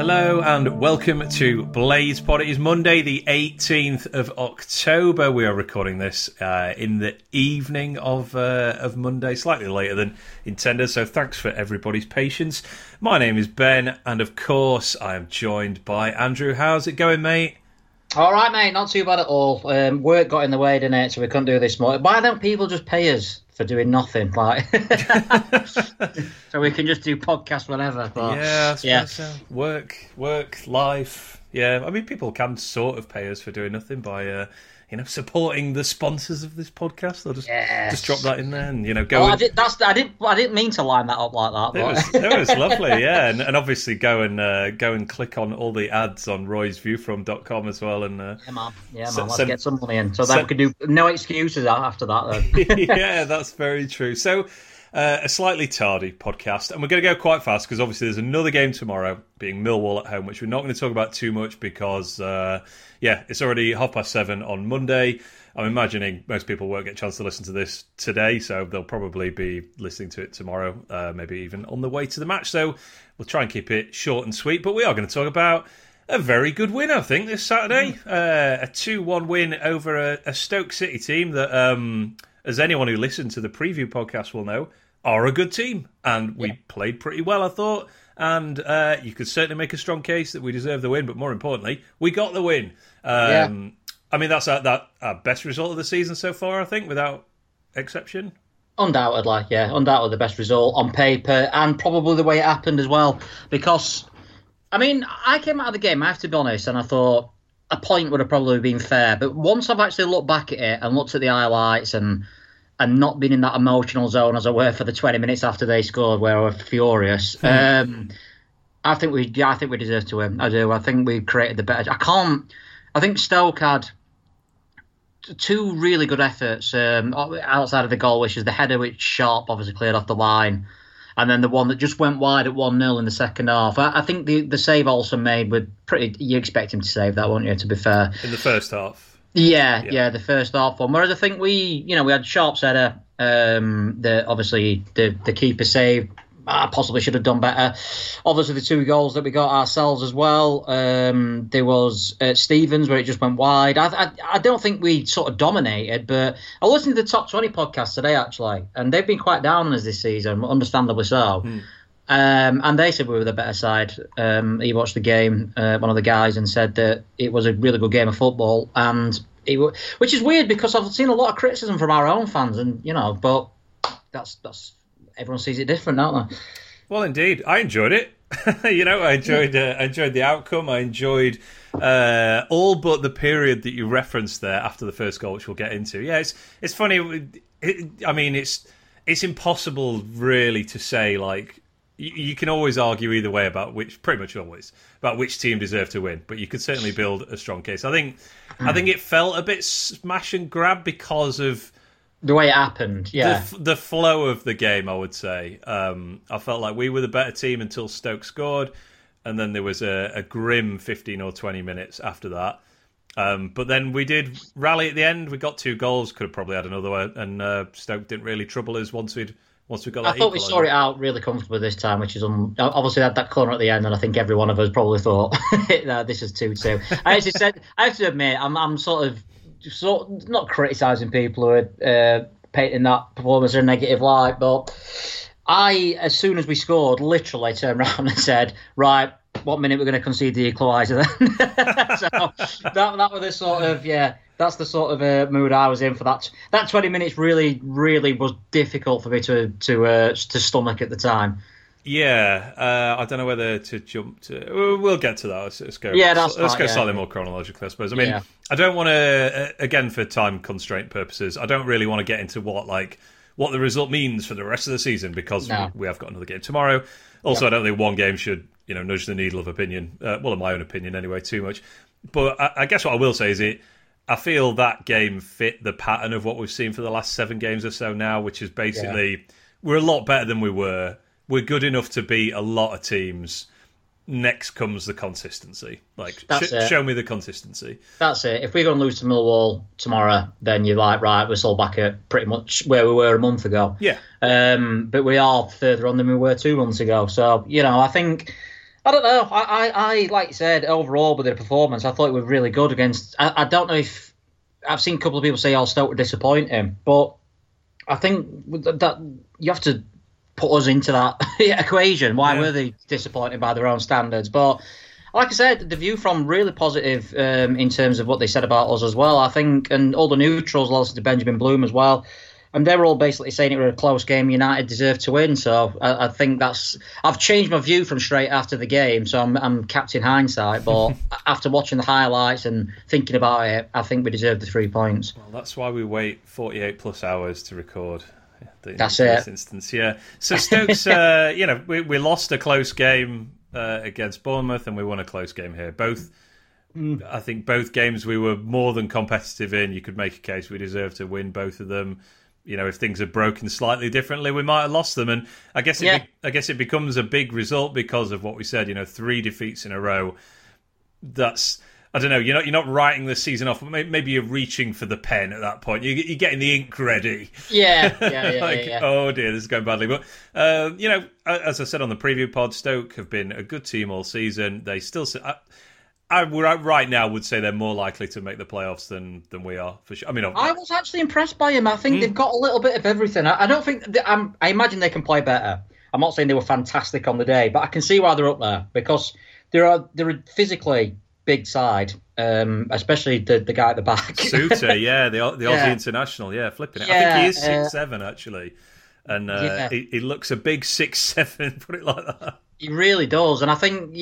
Hello and welcome to Blaze Pod. It is Monday the 18th of October. We are recording this in the evening of Monday, slightly later than intended, so thanks for everybody's patience. My name is Ben and of course I am joined by Andrew. How's it going, mate? All right, mate. Not too bad at all. Work got in the way, didn't it? So we couldn't do this more. Why don't people just pay us for doing nothing, like, so we can just do podcasts whenever? But yeah. So. Work, life. Yeah, I mean, people can sort of pay us for doing nothing by, supporting the sponsors of this podcast. I'll just drop that in there and go. I didn't mean to line that up like that. But it was lovely, yeah, and obviously go and click on all the ads on roysviewfrom.com as well, and let's get some money in so that we can do no excuses after that. Then. Yeah, that's very true. So. A slightly tardy podcast, and we're going to go quite fast because obviously there's another game tomorrow, being Millwall at home, which we're not going to talk about too much because, it's already 7:30 on Monday. I'm imagining most people won't get a chance to listen to this today, so they'll probably be listening to it tomorrow, maybe even on the way to the match. So we'll try and keep it short and sweet, but we are going to talk about a very good win, I think, this Saturday. A 2-1 win over a Stoke City team that... as anyone who listened to the preview podcast will know, are a good team. And we played pretty well, I thought. And you could certainly make a strong case that we deserve the win. But more importantly, we got the win. I mean, that's our best result of the season so far, I think, without exception. Undoubtedly, yeah. Undoubtedly the best result on paper and probably the way it happened as well. Because, I mean, I came out of the game, I have to be honest, and I thought, a point would have probably been fair, but once I've actually looked back at it and looked at the highlights and not been in that emotional zone as I were for the 20 minutes after they scored, where I was furious, I think we deserve to win. I do. I think we created the better. I think Stoke had two really good efforts outside of the goal, which is the header which Sharp obviously cleared off the line, and then the one that just went wide at 1-0 in the second half. I think the save Olsen made would pretty... You expect him to save that, won't you, to be fair? In the first half. Yeah, the first half one. Whereas I think we had Sharp's header. Obviously, the keeper saved. Possibly should have done better. Obviously, the two goals that we got ourselves as well. There was Stevens, where it just went wide. I don't think we sort of dominated, but I listened to the Top 20 podcast today, actually, and they've been quite down on us this season, understandably so. Mm. And they said we were the better side. He watched the game, one of the guys, and said that it was a really good game of football, which is weird because I've seen a lot of criticism from our own fans, and but that's. Everyone sees it different, don't they? Well, indeed. I enjoyed it. I enjoyed the outcome. I enjoyed all but the period that you referenced there after the first goal, which we'll get into. Yeah, it's funny. It's impossible really to say, like, you can always argue either way about which team deserved to win, but you could certainly build a strong case. I think it felt a bit smash and grab because of... the way it happened, yeah. The flow of the game, I would say. I felt like we were the better team until Stoke scored, and then there was a grim 15 or 20 minutes after that. But then we did rally at the end. We got two goals, could have probably had another one, and Stoke didn't really trouble us once we got that. I thought we saw it out really comfortably this time, which is obviously had that corner at the end, and I think every one of us probably thought, no, this is 2-2. I have to admit, I'm sort of... so not criticising people who are painting that performance in a negative light, but I, as soon as we scored, literally turned around and said, right, what minute we're going to concede the equaliser then? So that was the sort of, that's the sort of mood I was in for that. That 20 minutes really, really was difficult for me to stomach at the time. Yeah, I don't know whether to jump to... We'll get to that. Let's go. Yeah, let's go slightly more chronologically, I suppose. I mean, I don't want to, again, for time constraint purposes, I don't really want to get into what the result means for the rest of the season because we have got another game tomorrow. Also, I don't think one game should nudge the needle of opinion. Well, in my own opinion, anyway, too much. But I guess what I will say is I feel that game fit the pattern of what we've seen for the last 7 games or so now, which is basically we're a lot better than we were. We're good enough to beat a lot of teams. Next comes the consistency. Like, show me the consistency. That's it. If we're going to lose to Millwall tomorrow, then you're like, right, we're still back at pretty much where we were a month ago. Yeah. But we are further on than we were 2 months ago. So, I think I don't know. I like you said, overall with their performance, I thought it was really good against... I don't know if... I've seen a couple of people say, Stoke were disappointing, but I think that you have to put us into that equation. Why were they disappointed by their own standards? But like I said, the view from really positive in terms of what they said about us as well, I think, and all the neutrals lost to Benjamin Bloom as well. And they were all basically saying it was a close game. United deserved to win, so I think that's... I've changed my view from straight after the game, so I'm Captain Hindsight. But after watching the highlights and thinking about it, I think we deserved the 3 points. Well, that's why we wait 48 plus hours to record. That's in this instance. Yeah. So Stoke's, we lost a close game against Bournemouth, and we won a close game here. I think both games we were more than competitive in. You could make a case we deserved to win both of them. You know, if things had broken slightly differently, we might have lost them. And I guess it becomes a big result because of what we said. You know, 3 defeats in a row. That's, I don't know. You're not writing the season off. Maybe you're reaching for the pen at that point. You're getting the ink ready. Yeah. Oh dear, this is going badly. But as I said on the preview pod, Stoke have been a good team all season. They still. I right now would say they're more likely to make the playoffs than we are, for sure. I mean, I was actually impressed by him. I think they've got a little bit of everything. I don't think... I imagine they can play better. I'm not saying they were fantastic on the day, but I can see why they're up there, because they're a physically big side, especially the guy at the back. Suter, the Aussie international, flipping it. Yeah, I think he is 6'7", actually. And he looks a big 6'7", put it like that. He really does, and I think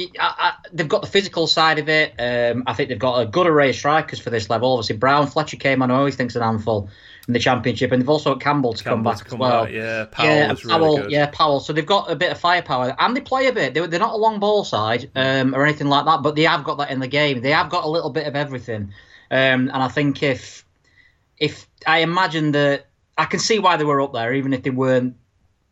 they've got the physical side of it. I think they've got a good array of strikers for this level. Obviously, Brown, Fletcher came on, I always think is an handful in the Championship, and they've also got Campbell to come back as well. Powell was really good. Yeah, Powell. So they've got a bit of firepower, and they play a bit. They're not a long ball side or anything like that, but they have got that in the game. They have got a little bit of everything, and I think if I imagine that, I can see why they were up there, even if they weren't.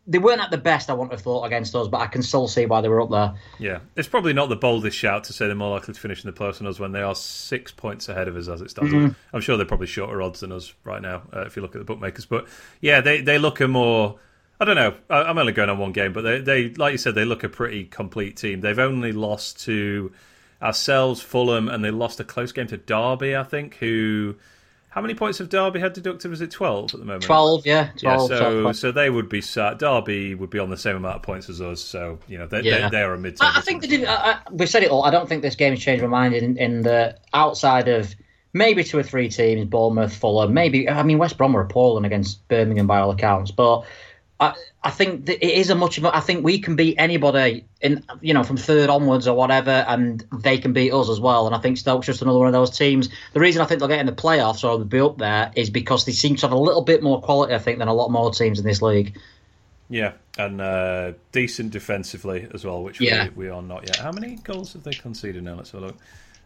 They weren't at the best I wouldn't have thought against us, but I can still see why they were up there. Yeah. It's probably not the boldest shout to say they're more likely to finish in the playoffs than us when they are 6 points ahead of us as it stands. Mm-hmm. I'm sure they're probably shorter odds than us right now if you look at the bookmakers. But yeah, they look a more... I don't know. I'm only going on one game, but they like you said, they look a pretty complete team. They've only lost to ourselves, Fulham, and they lost a close game to Derby, I think, who... How many points have Derby had deducted? Is it 12 at the moment? 12, yeah. 12, yeah, so they would be sat. Derby would be on the same amount of points as us. So they are a mid-table. I think they did. We've said it all. I don't think this game has changed my mind. In the outside of maybe 2 or 3 teams, Bournemouth, Fulham, maybe. I mean, West Brom were appalling against Birmingham by all accounts, but I think that it is a much. I think we can beat anybody in from third onwards or whatever, and they can beat us as well. And I think Stoke's just another one of those teams. The reason I think they'll get in the playoffs or they'll be up there is because they seem to have a little bit more quality, I think, than a lot more teams in this league. Yeah, and decent defensively as well, which we are not yet. How many goals have they conceded now? Let's have a look.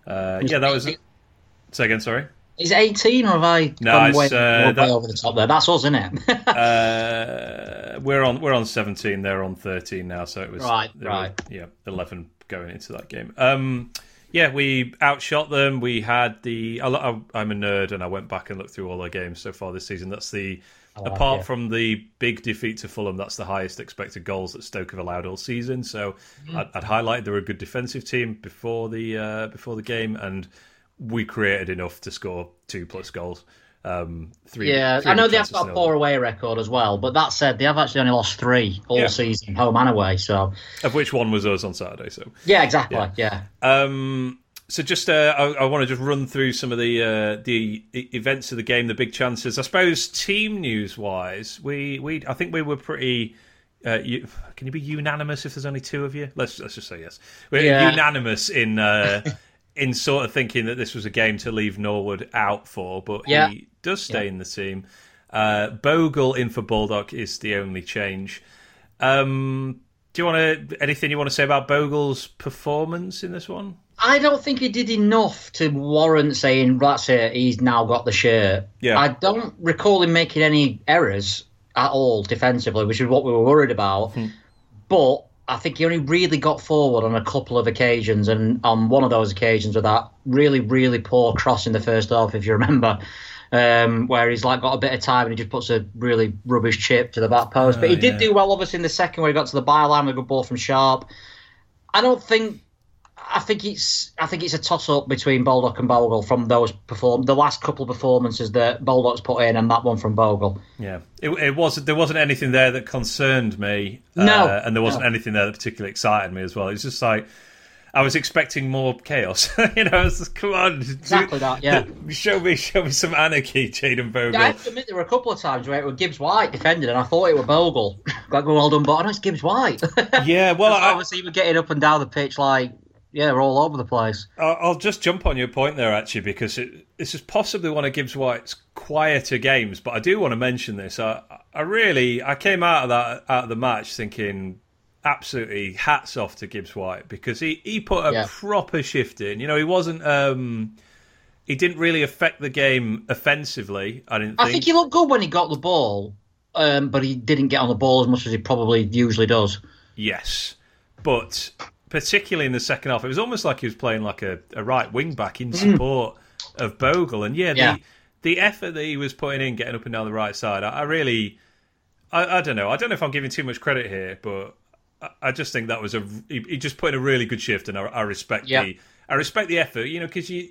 That was. Say again, sorry. Is it 18 or have I gone way over the top there? That's us, isn't it? We're on 17. They're on 13 now, so it was right. 11 going into that game. We outshot them. We had the. I'm a nerd, and I went back and looked through all our games so far this season. That's the apart from the big defeat to Fulham, that's the highest expected goals that Stoke have allowed all season. So I'd highlight they were a good defensive team before the game and. We created enough to score 2+ goals. Three I know they have got a poor away record as well, but that said, they have actually only lost 3 all season, home and away. So, of which one was us on Saturday. So yeah, exactly. Yeah. So just I want to just run through some of the events of the game, the big chances. I suppose team news wise, we I think we were pretty. Can you be unanimous if there's only 2 of you? Let's just say yes. We're unanimous in. In sort of thinking that this was a game to leave Norwood out for, but he does stay in the team. Bogle in for Baldock is the only change. Do you want anything you want to say about Bogle's performance in this one? I don't think he did enough to warrant saying, that's it, he's now got the shirt. Yeah. I don't recall him making any errors at all defensively, which is what we were worried about. But... I think he only really got forward on a couple of occasions, and on one of those occasions with that really, really poor cross in the first half, if you remember, where he's got a bit of time and he just puts a really rubbish chip to the back post. But he did do well, obviously, in the second where he got to the byline with a good ball from Sharp. I think it's a toss-up between Baldock and Bogle from those the last couple of performances that Baldock's put in and that one from Bogle. Yeah, there wasn't anything there that concerned me. No, and there wasn't anything there that particularly excited me as well. It's just like I was expecting more chaos. You know, I was just, come on, exactly that. Yeah, show me some anarchy, Jayden Bogle. Yeah, I have to admit there were a couple of times where it was Gibbs White defended, and I thought it were Bogle. Like, well done, but I know it's Gibbs White. Yeah, well, obviously you were getting up and down the pitch like. Yeah, we're all over the place. I'll just jump on your point there, actually, because this is possibly one of Gibbs White's quieter games, but I do want to mention this. I really came out of the match thinking absolutely hats off to Gibbs White, because he put a proper shift in. You know, he wasn't... he didn't really affect the game offensively, I didn't think. I think he looked good when he got the ball, but he didn't get on the ball as much as he probably usually does. Yes, but... particularly in the second half, it was almost like he was playing like a right wing back in support of Bogle, and the effort that he was putting in, getting up and down the right side, I really don't know. I don't know if I'm giving too much credit here, but I just think that was he just put in a really good shift, and I respect the effort, you know, because you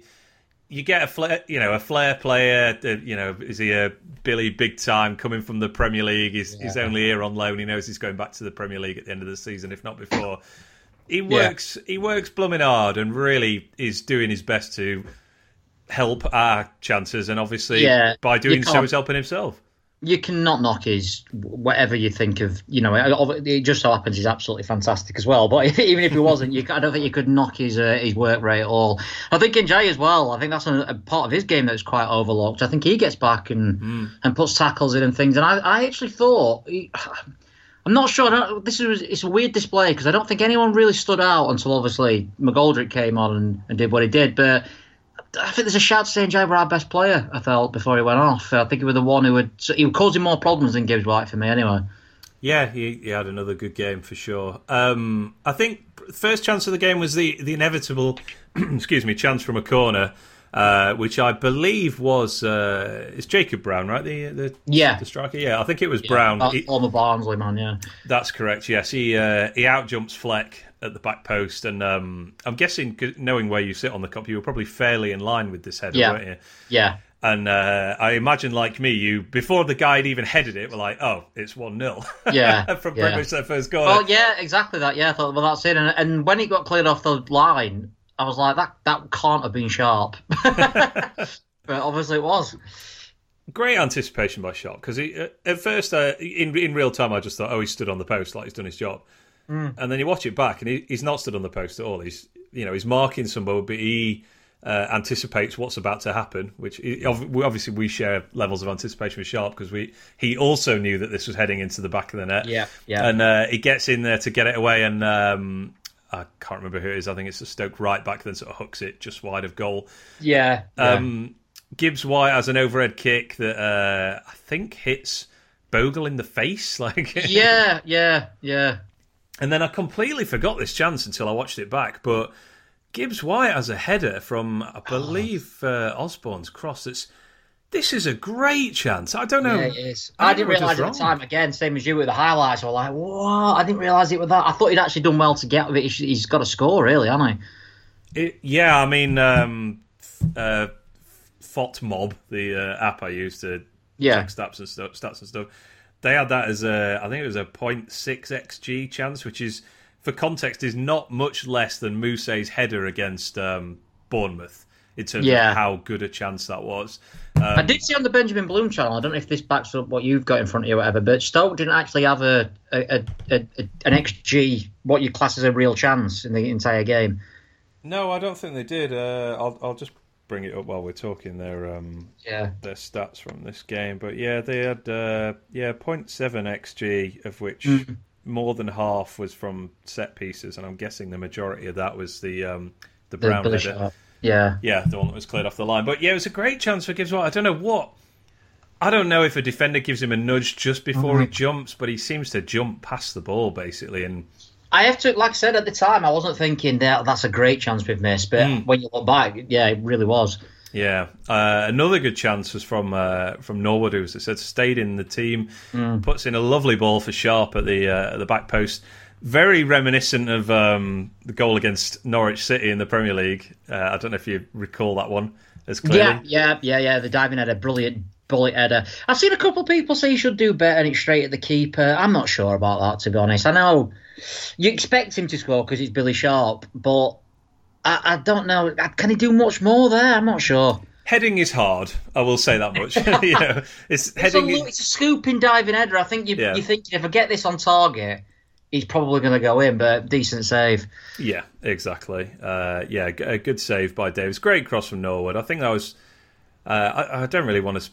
get a flair player, you know, is he a Billy big time coming from the Premier League? He's only here on loan. He knows he's going back to the Premier League at the end of the season, if not before. He works blooming hard and really is doing his best to help our chances, and obviously by doing so he's helping himself. You cannot knock his whatever you think of, you know, it just so happens he's absolutely fantastic as well, but even if he wasn't, I don't think you could knock his work rate at all. I think in Jay as well, I think that's a part of his game that's quite overlooked. I think he gets back and puts tackles in and things, and I actually thought... I'm not sure. It's a weird display because I don't think anyone really stood out until obviously McGoldrick came on and did what he did. But I think there's a shout to saying Jay were our best player, I felt, before he went off. I think he was the one he was causing more problems than Gibbs White for me anyway. Yeah, he had another good game for sure. I think the first chance of the game was the inevitable chance from a corner, which I believe was it's Jacob Brown, right? The striker. Yeah, I think it was Brown. Former Barnsley man. Yeah, that's correct. Yes, he outjumps Fleck at the back post, and I'm guessing, knowing where you sit on the cup, you were probably fairly in line with this header, weren't you? Yeah. And I imagine, like me, you before the guy had even headed it, were like, "Oh, it's 1-0." Yeah, from pretty much their first goal. Well, yeah, exactly that. Yeah, I thought, well, that's it. And when it got cleared off the line. I was like, that can't have been Sharp. But obviously it was. Great anticipation by Sharp, because at first, in real time, I just thought, oh, he stood on the post like he's done his job. And then you watch it back, and he's not stood on the post at all. He's marking somebody, but he anticipates what's about to happen, which obviously we share levels of anticipation with Sharp, because he also knew that this was heading into the back of the net. Yeah. And he gets in there to get it away, and... I can't remember who it is. I think it's the Stoke right back, then sort of hooks it just wide of goal. Yeah. Gibbs White has an overhead kick that I think hits Bogle in the face. And then I completely forgot this chance until I watched it back. But Gibbs White has a header from, I believe, Osborne's cross. This is a great chance. I don't know. Yeah, it is. I didn't realise at the time, again, same as you with the highlights. I was like, whoa, I didn't realise it was that. I thought he'd actually done well to get it. He's got a score, really, hasn't he? I mean, Fotmob, the app I use to check stats and stuff, they had that as I think it was a 0.6 XG chance, which is, for context, is not much less than Moussa's header against Bournemouth. In terms of how good a chance that was. I did see on the Benjamin Bloom channel, I don't know if this backs up what you've got in front of you or whatever, but Stoke didn't actually have an XG, what you class as a real chance in the entire game. No, I don't think they did. I'll just bring it up while we're talking their stats from this game. But yeah, they had 0.7 XG, of which more than half was from set pieces, and I'm guessing the majority of that was the Brown header. Yeah, the one that was cleared off the line. But yeah, it was a great chance for Gibbs White. I don't know if a defender gives him a nudge just before he jumps, but he seems to jump past the ball, basically. And I have to, like I said at the time, I wasn't thinking that's a great chance we've missed, but when you look back, yeah, it really was. Yeah. Another good chance was from Norwood, who, as I said, stayed in the team, puts in a lovely ball for Sharp at the back post. Very reminiscent of the goal against Norwich City in the Premier League. I don't know if you recall that one as clearly. Yeah. The diving header, brilliant bullet header. I've seen a couple of people say you should do better and it's straight at the keeper. I'm not sure about that, to be honest. I know you expect him to score because it's Billy Sharp, but I don't know. Can he do much more there? I'm not sure. Heading is hard, I will say that much. You know, it's a scooping diving header. I think you're thinking, if I get this on target, he's probably going to go in, but decent save. Yeah, exactly. A good save by Davis. Great cross from Norwood. I think that was... I don't really want to...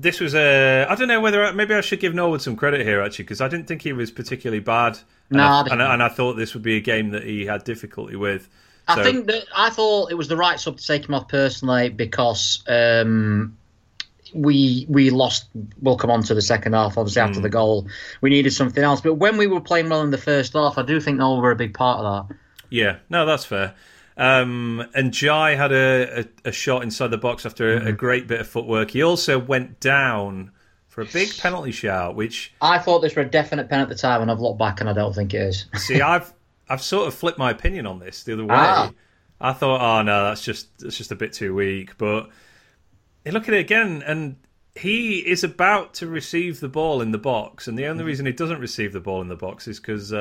This was a... I don't know whether... Maybe I should give Norwood some credit here, actually, because I didn't think he was particularly bad. And I thought this would be a game that he had difficulty with. I thought it was the right sub to take him off personally, because we lost. We'll come on to the second half, obviously, after the goal. We needed something else. But when we were playing well in the first half, I do think they were a big part of that. Yeah, no, that's fair. And Jai had a shot inside the box after a great bit of footwork. He also went down for a big penalty shout, which... I thought this were a definite pen at the time, and I've looked back and I don't think it is. See, I've sort of flipped my opinion on this the other way. I thought, oh no, that's just a bit too weak. But you look at it again, and he is about to receive the ball in the box, and the only reason he doesn't receive the ball in the box is because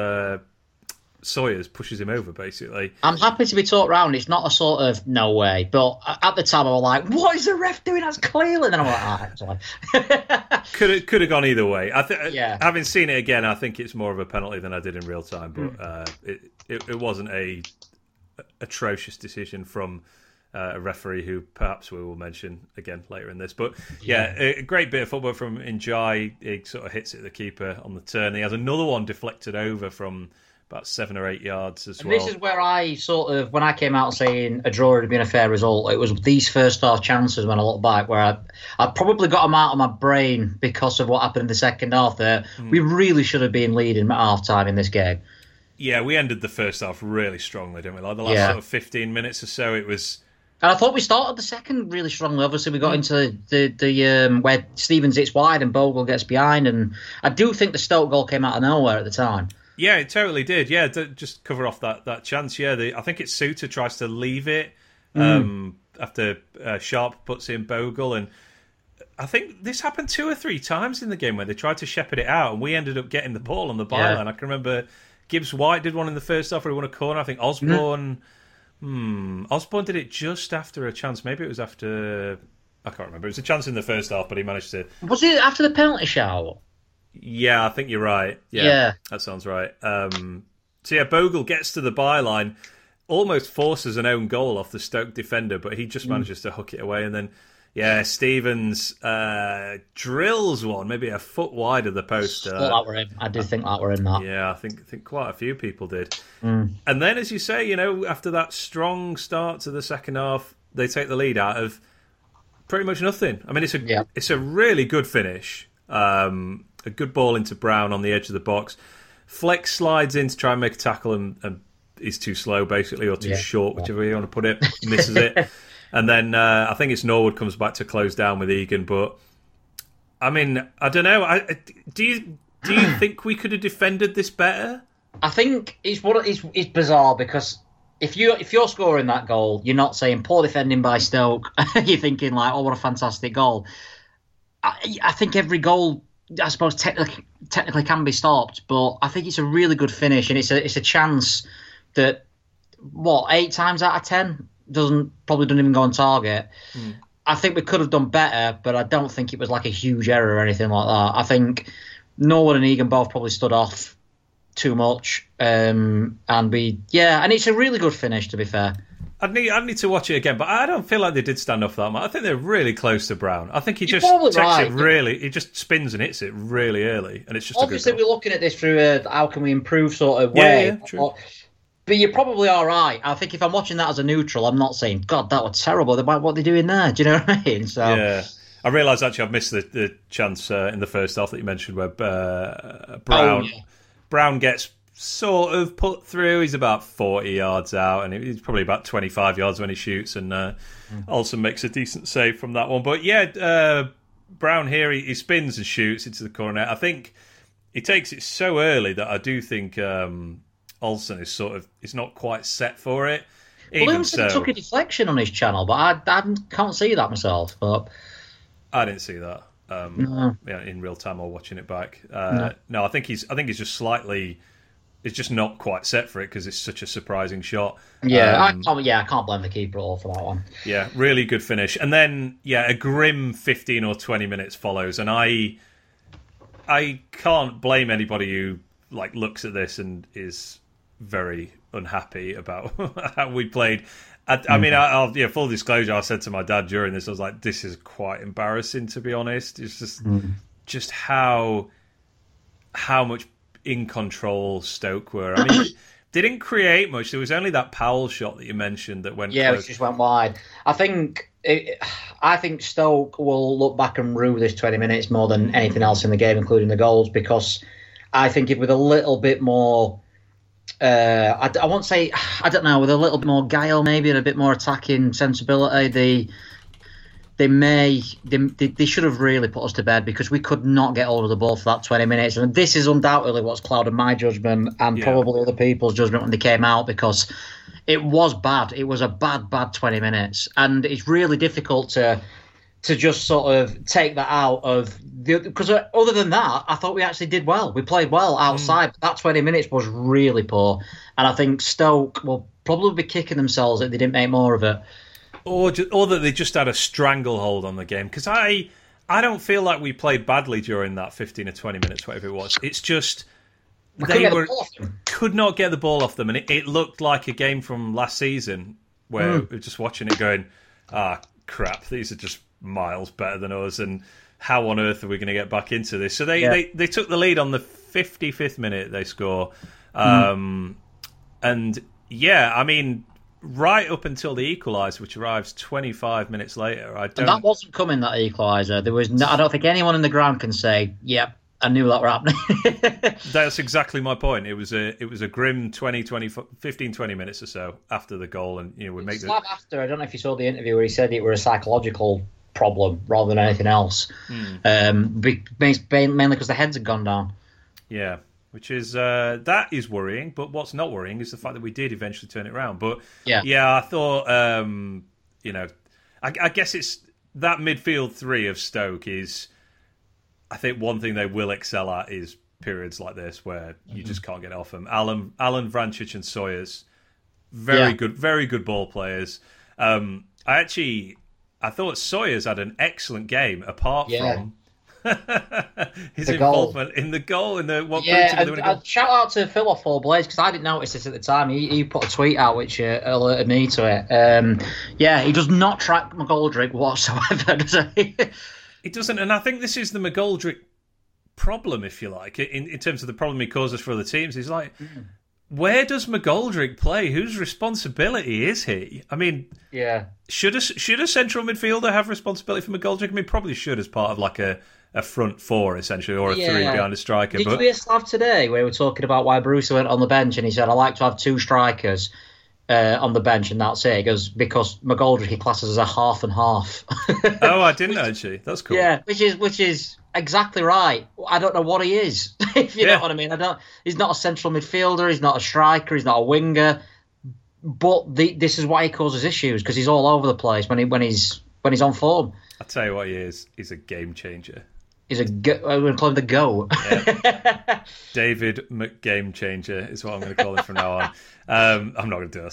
Sawyers pushes him over, basically. I'm happy to be talked round. It's not a sort of no way, but at the time I was like, what is the ref doing? That's clearly. And then I'm like, sorry. could have gone either way. Having seen it again, I think it's more of a penalty than I did in real time, but it wasn't a atrocious decision from a referee who perhaps we will mention again later in this. But a great bit of football from Njai. He sort of hits it at the keeper on the turn. He has another one deflected over from about 7 or 8 yards as well. This is where I sort of, when I came out saying a draw would have been a fair result, it was these first half chances when I look back where I probably got them out of my brain because of what happened in the second half there. We really should have been leading at half-time in this game. Yeah, we ended the first half really strongly, didn't we? Like the last sort of 15 minutes or so, it was... And I thought we started the second really strongly. Obviously, we got into the where Stevens hits wide and Bogle gets behind, and I do think the Stoke goal came out of nowhere at the time. Yeah, it totally did. Yeah, to just cover off that chance. Yeah, I think it's Suter tries to leave it after Sharp puts in Bogle. And I think this happened 2 or 3 times in the game where they tried to shepherd it out and we ended up getting the ball on the byline. I can remember Gibbs-White did one in the first half where he won a corner. I think Osborne... Osborne did it just after a chance. Maybe it was after... I can't remember. It was a chance in the first half, but he managed to... Was it after the penalty shout? Yeah, I think you're right. Yeah, that sounds right. Bogle gets to the byline, almost forces an own goal off the Stoke defender, but he just manages to hook it away. And then, Stevens drills one, maybe a foot wide of the post. I did think that were in that. Yeah, I think quite a few people did. And then, as you say, after that strong start to the second half, they take the lead out of pretty much nothing. I mean, it's a really good finish. A good ball into Brown on the edge of the box. Flex slides in to try and make a tackle and is too slow, basically, or too short, whichever you want to put it. Misses it. And then I think it's Norwood comes back to close down with Egan. But, I mean, I don't know. Do you think we could have defended this better? I think it's bizarre because... If you're scoring that goal, you're not saying poor defending by Stoke. You're thinking like, oh, what a fantastic goal. I think every goal, I suppose, technically can be stopped, but I think it's a really good finish, and it's a chance that 8 times out of 10 doesn't even go on target. I think we could have done better, but I don't think it was like a huge error or anything like that. I think Norwood and Egan both probably stood off too much, and it's a really good finish, to be fair. I'd need to watch it again, but I don't feel like they did stand off that much. I think they're really close to Brown. I think he he just spins and hits it really early, and it's just obviously a good goal. We're looking at this through how can we improve sort of way. Yeah, true. But you're probably all right. I think if I'm watching that as a neutral, I'm not saying God, that was terrible. What are they doing there? Do you know what I mean? So yeah. I realised actually I've missed the chance in the first half that you mentioned where Brown. Oh, yeah. Brown gets sort of put through. He's about 40 yards out, and he's probably about 25 yards when he shoots, and also makes a decent save from that one. But Brown here, he spins and shoots into the corner. I think he takes it so early that I do think Olsen is sort of, it's not quite set for it. Bloom took a deflection on his channel, but I can't see that myself. But I didn't see that yeah, in real time or watching it back. No, I think he's just slightly. It's just not quite set for it because it's such a surprising shot. Yeah, I can't blame the keeper at all for that one. Yeah, really good finish, and then a grim 15 or 20 minutes follows, and I can't blame anybody who like looks at this and is very unhappy about how we played. I mean, full disclosure, I said to my dad during this, I was like, "This is quite embarrassing, to be honest." It's just how much in control Stoke were. I mean, didn't create much. There was only that Powell shot that you mentioned that went close. It just went wide. I think Stoke will look back and rue this 20 minutes more than anything else in the game, including the goals, because I think if with a little bit more, I won't say, I don't know, with a little bit more guile maybe and a bit more attacking sensibility, They should have really put us to bed because we could not get hold of the ball for that 20 minutes. And this is undoubtedly what's clouded my judgment and probably other people's judgment when they came out, because it was bad. It was a bad 20 minutes. And it's really difficult to just sort of take that out of... Because other than that, I thought we actually did well. We played well outside. But that 20 minutes was really poor. And I think Stoke will probably be kicking themselves if they didn't make more of it. Or that they just had a stranglehold on the game. Because I don't feel like we played badly during that 15 or 20 minutes, whatever it was. It's just could not get the ball off them. And it looked like a game from last season where we were just watching it going, crap, these are just miles better than us. And how on earth are we going to get back into this? So they took the lead on the 55th minute they score. And, I mean... Right up until the equaliser, which arrives 25 minutes later, And that wasn't coming. That equaliser, there was. No, I don't think anyone in the ground can say, "Yep, I knew that were happening." That's exactly my point. It was a grim 15, 20 minutes or so after the goal, and we make the. After, I don't know if you saw the interview where he said it were a psychological problem rather than anything else, mainly because the heads had gone down. Yeah. Which is, that is worrying, but what's not worrying is the fact that we did eventually turn it around. But, I thought, I guess it's that midfield three of Stoke is, I think one thing they will excel at is periods like this where you just can't get off them. Alan Vrancic and Sawyers, very good ball players. I thought Sawyers had an excellent game apart from... his involvement in the goal shout out to Phil off for Blaze, because I didn't notice this at the time. He put a tweet out which alerted me to it. He does not track McGoldrick whatsoever, does he? He doesn't, and I think this is the McGoldrick problem, if you like, in terms of the problem he causes for other teams. He's like, where does McGoldrick play? Whose responsibility is he? I mean, should a central midfielder have responsibility for McGoldrick? I mean, probably should, as part of like a front four, essentially, or a three behind a striker. Did you hear Slav today where we were talking about why Bruce went on the bench, and he said, I like to have two strikers on the bench, and that's it. He goes, because McGoldrick he classes as a half and half. Oh, I didn't actually. That's cool. Yeah, which is exactly right. I don't know what he is, if you know what I mean. He's not a central midfielder, he's not a striker, he's not a winger, but this is why he causes issues, because he's all over the place when he's on form. I tell you what he is, he's a game changer. I'm going to call him the GOAT. Yeah. David McGame Changer is what I'm going to call him from now on. I'm not going to do that.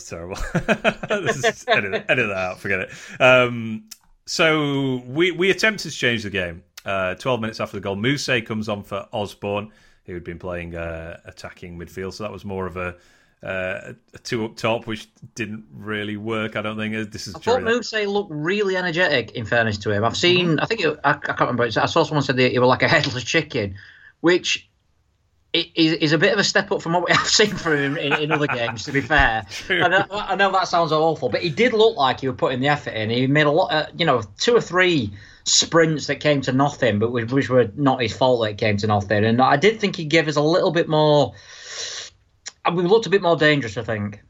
That's terrible. Edit that out. Forget it. So we attempted to change the game. 12 minutes after the goal, Moussa comes on for Osborne, who had been playing attacking midfield. So that was more of a two up top, which didn't really work, I don't think. I thought Moussa looked really energetic, in fairness to him. I've seen, I can't remember, I saw someone said that he was like a headless chicken, which is a bit of a step up from what I've seen from him in other games, to be fair. I know that sounds awful, but he did look like he was putting the effort in. He made a lot, two or three sprints that came to nothing, but which were not his fault that it came to nothing. And I did think he gave us a little bit more... We looked a bit more dangerous, I think.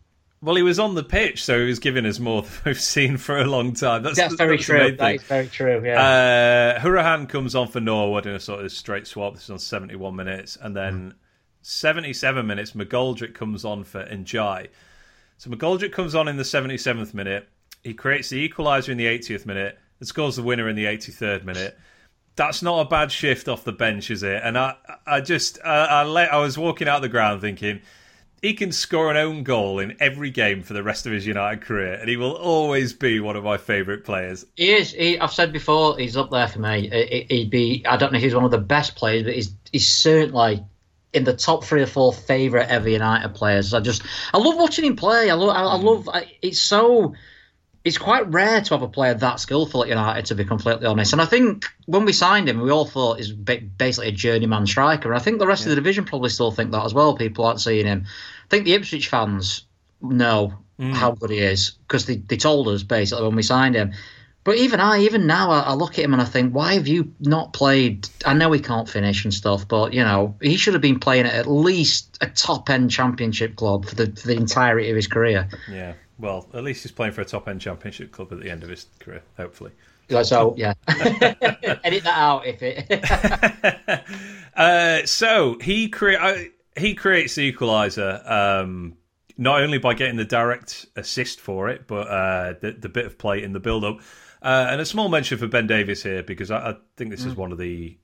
Well, he was on the pitch, so he was giving us more than we've seen for a long time. That's very true. That is very true, yeah. Hurahan comes on for Norwood in a sort of straight swap. This is on 71 minutes. And then 77 minutes, McGoldrick comes on for Njai. So McGoldrick comes on in the 77th minute. He creates the equaliser in the 80th minute and scores the winner in the 83rd minute. That's not a bad shift off the bench, is it? And I was walking out the ground thinking, he can score an own goal in every game for the rest of his United career, and he will always be one of my favourite players. He is. I've said before, he's up there for me. He'd be. I don't know if he's one of the best players, but he's certainly in the top three or four favourite ever United players. I love watching him play. It's quite rare to have a player that skillful at United, to be completely honest. And I think when we signed him, we all thought he's basically a journeyman striker. And I think the rest of the division probably still think that as well. People aren't seeing him. I think the Ipswich fans know how good he is, because they told us basically when we signed him. But even now, I look at him and I think, why have you not played? I know he can't finish and stuff, but he should have been playing at least a top-end championship club for the entirety of his career. Yeah. Well, at least he's playing for a top-end championship club at the end of his career, hopefully. Let's hope, yeah. Edit that out if it... so he creates the equaliser, not only by getting the direct assist for it, but the bit of play in the build-up. And a small mention for Ben Davies here, because I think this is one of the...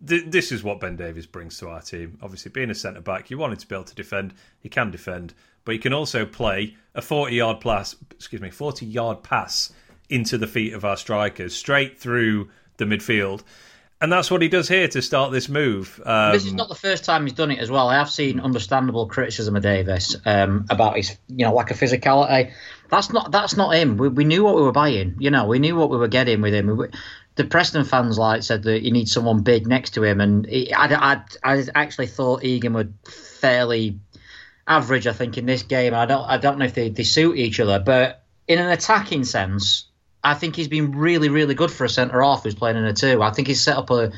This is what Ben Davies brings to our team. Obviously, being a centre-back, you want him to be able to defend. He can defend, but he can also play a 40-yard pass into the feet of our strikers, straight through the midfield. And that's what he does here to start this move. This is not the first time he's done it as well. I have seen understandable criticism of Davies about his, lack of physicality. That's not him. We knew what we were buying. We knew what we were getting with him. The Preston fans said that you need someone big next to him, and I actually thought Egan were fairly average. I think in this game, I don't know if they suit each other, but in an attacking sense, I think he's been really, really good for a centre half who's playing in a two. I think he's set up a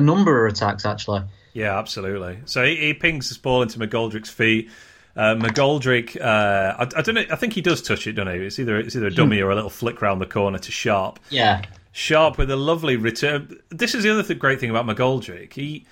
number of attacks actually. Yeah, absolutely. So he pings this ball into McGoldrick's feet. McGoldrick, I don't know. I think he does touch it, don't he? It's either a dummy or a little flick round the corner to Sharp. Yeah. Sharp with a lovely return. This is the other great thing about McGoldrick. He's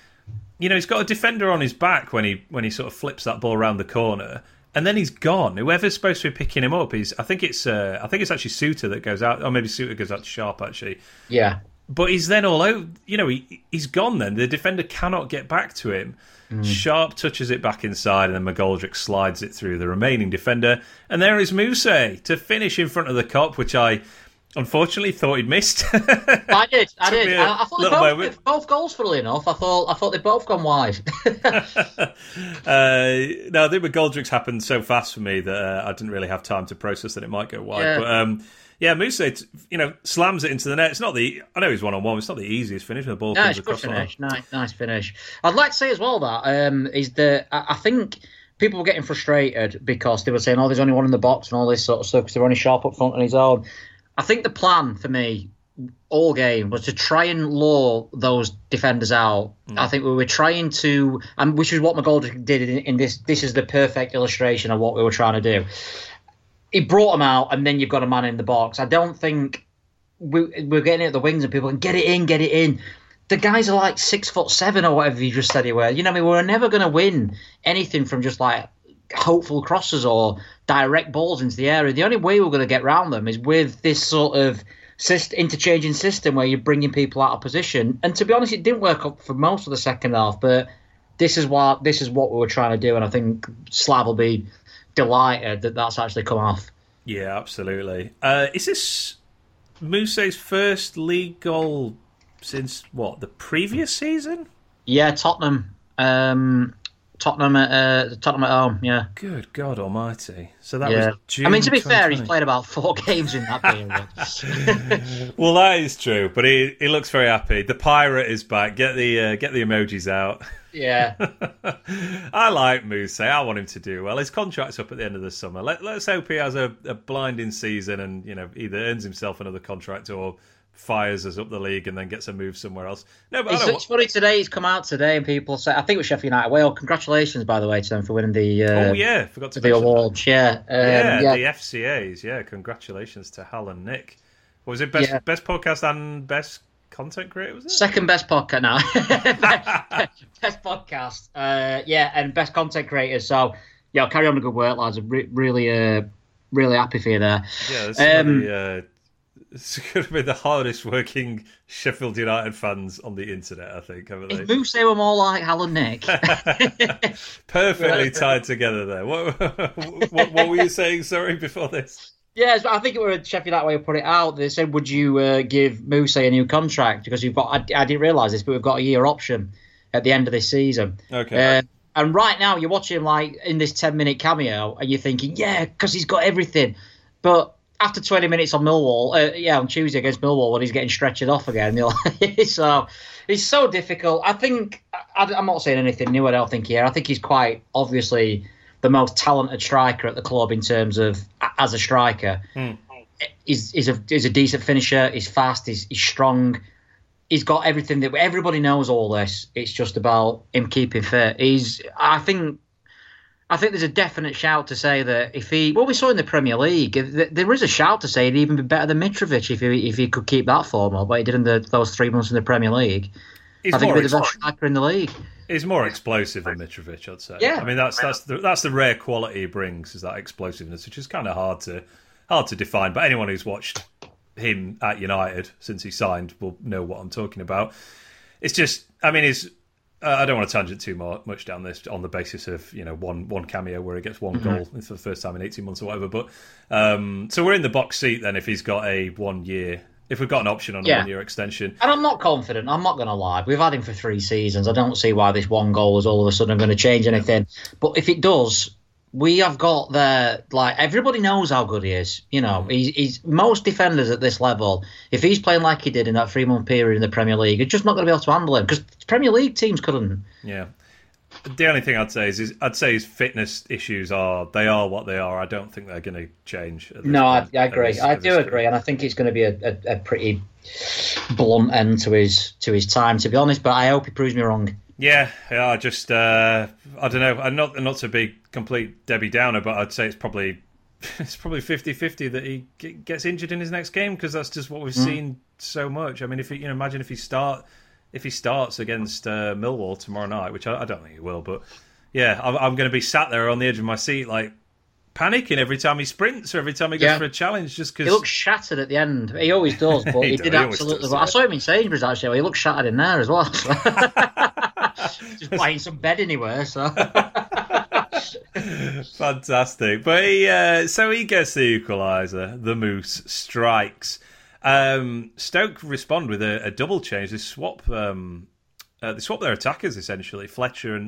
got a defender on his back when he sort of flips that ball around the corner, and then he's gone. Whoever's supposed to be picking him up, I think it's actually Suter that goes out, or maybe Suter goes out to Sharp actually. Yeah. But he's then all out. He's gone. Then the defender cannot get back to him. Sharp touches it back inside, and then McGoldrick slides it through the remaining defender, and there is Moussé to finish in front of the cop, which I unfortunately thought he'd missed. I did. I thought both goals, funnily enough. I thought they'd both gone wide. No, I think McGoldrick's happened so fast for me that I didn't really have time to process that it might go wide. Yeah. But Moussé, slams it into the net. It's not the... I know he's one-on-one. It's not the easiest finish. The ball comes across. Nice finish. I'd like to say as well that I think people were getting frustrated because they were saying, there's only one in the box and all this sort of stuff because they're only Sharp up front on his own. I think the plan for me all game was to try and lure those defenders out. I think we were trying to, and which is what McGoldrick did in this. This is the perfect illustration of what we were trying to do. He brought them out, and then you've got a man in the box. I don't think we're getting at the wings, and people can get it in. The guys are like 6'7" or whatever you just said he were. We were never going to win anything from just like hopeful crosses or direct balls into the area. The only way we're going to get round them is with this sort of interchanging system where you're bringing people out of position. And to be honest, it didn't work up for most of the second half, but this is what we were trying to do, and I think Slav will be delighted that that's actually come off. Yeah, absolutely. Is this Moussé's first league goal since, the previous season? Yeah, Tottenham. Tottenham at home, yeah. Good God Almighty! So that was June. I mean, to be fair, he's played about 4 games in that period. Well, that is true, but he looks very happy. The pirate is back. Get the emojis out. Yeah. I like Moussé. I want him to do well. His contract's up at the end of the summer. Let's hope he has a blinding season and either earns himself another contract or fires us up the league and then gets a move somewhere else. No, but it's funny today. It's come out today, and people say, I think it was Sheffield United. Well, congratulations, by the way, to them for winning the forgot to the awards. The FCAs. Yeah, congratulations to Hal and Nick. What was it, best podcast and best content creator? Was it second best podcast now? Best podcast. And best content creator. So yeah, carry on the good work, lads. I'm really happy for you there. Yeah, it's going to be the hardest working Sheffield United fans on the internet, I think, haven't they? If Moosey were more like Hal and Nick. Perfectly tied together there. What were you saying, sorry, before this? Yeah, I think it were Sheffield that way of put it out. They said, would you give Moosey a new contract? Because you've got, I didn't realise this, but we've got a year option at the end of this season. Okay. And right now you're watching him like in this 10-minute cameo and you're thinking, yeah, because he's got everything. But after 20 minutes on Millwall, on Tuesday against Millwall, when he's getting stretched off again, you're like, so it's so difficult. I think, I'm not saying anything new, I don't think here. I think he's quite obviously the most talented striker at the club in terms of as a striker. Mm. He's a decent finisher, he's fast, he's strong. He's got everything that everybody knows. All this, it's just about him keeping fit. I think there's a definite shout to say that if he, what we saw in the Premier League, there is a shout to say he'd even be better than Mitrovic if he could keep that form up. But he did in those 3 months in the Premier League. I think he's the best striker in the league. He's more explosive than Mitrovic, I'd say. Yeah. I mean that's the rare quality he brings, is that explosiveness, which is kind of hard to define. But anyone who's watched him at United since he signed will know what I'm talking about. It's just, I mean, I don't want to tangent too much down this on the basis of, you know, one cameo where he gets one goal for the first time in 18 months or whatever. But so we're in the box seat then if he's got a 1 year, if we've got an option on a 1 year extension. And I'm not confident, I'm not going to lie. We've had him for 3 seasons. I don't see why this one goal is all of a sudden going to change anything. But if it does, we have got everybody knows how good he is. You know, he's most defenders at this level, if he's playing like he did in that 3 month period in the Premier League, you're just not going to be able to handle him because Premier League teams couldn't. Yeah. The only thing I'd say is his fitness issues are what they are. I don't think they're going to change. I agree. I do agree. And I think it's going to be a pretty blunt end to his time, to be honest. But I hope he proves me wrong. Yeah, I just, I don't know, not to be complete Debbie Downer, but I'd say it's probably 50-50 that he gets injured in his next game, because that's just what we've seen so much. I mean, if imagine if he starts against Millwall tomorrow night, which I don't think he will, but yeah, I'm going to be sat there on the edge of my seat, like, panicking every time he sprints or every time he goes for a challenge, just because he looks shattered at the end. He always does, but he did absolutely. Well, I saw him in Sainsbury's actually. Well, he looked shattered in there as well. Just playing some bed anywhere. So fantastic. But he gets the equaliser. The Moose strikes. Stoke respond with a double change. They swap. They swap their attackers essentially. Fletcher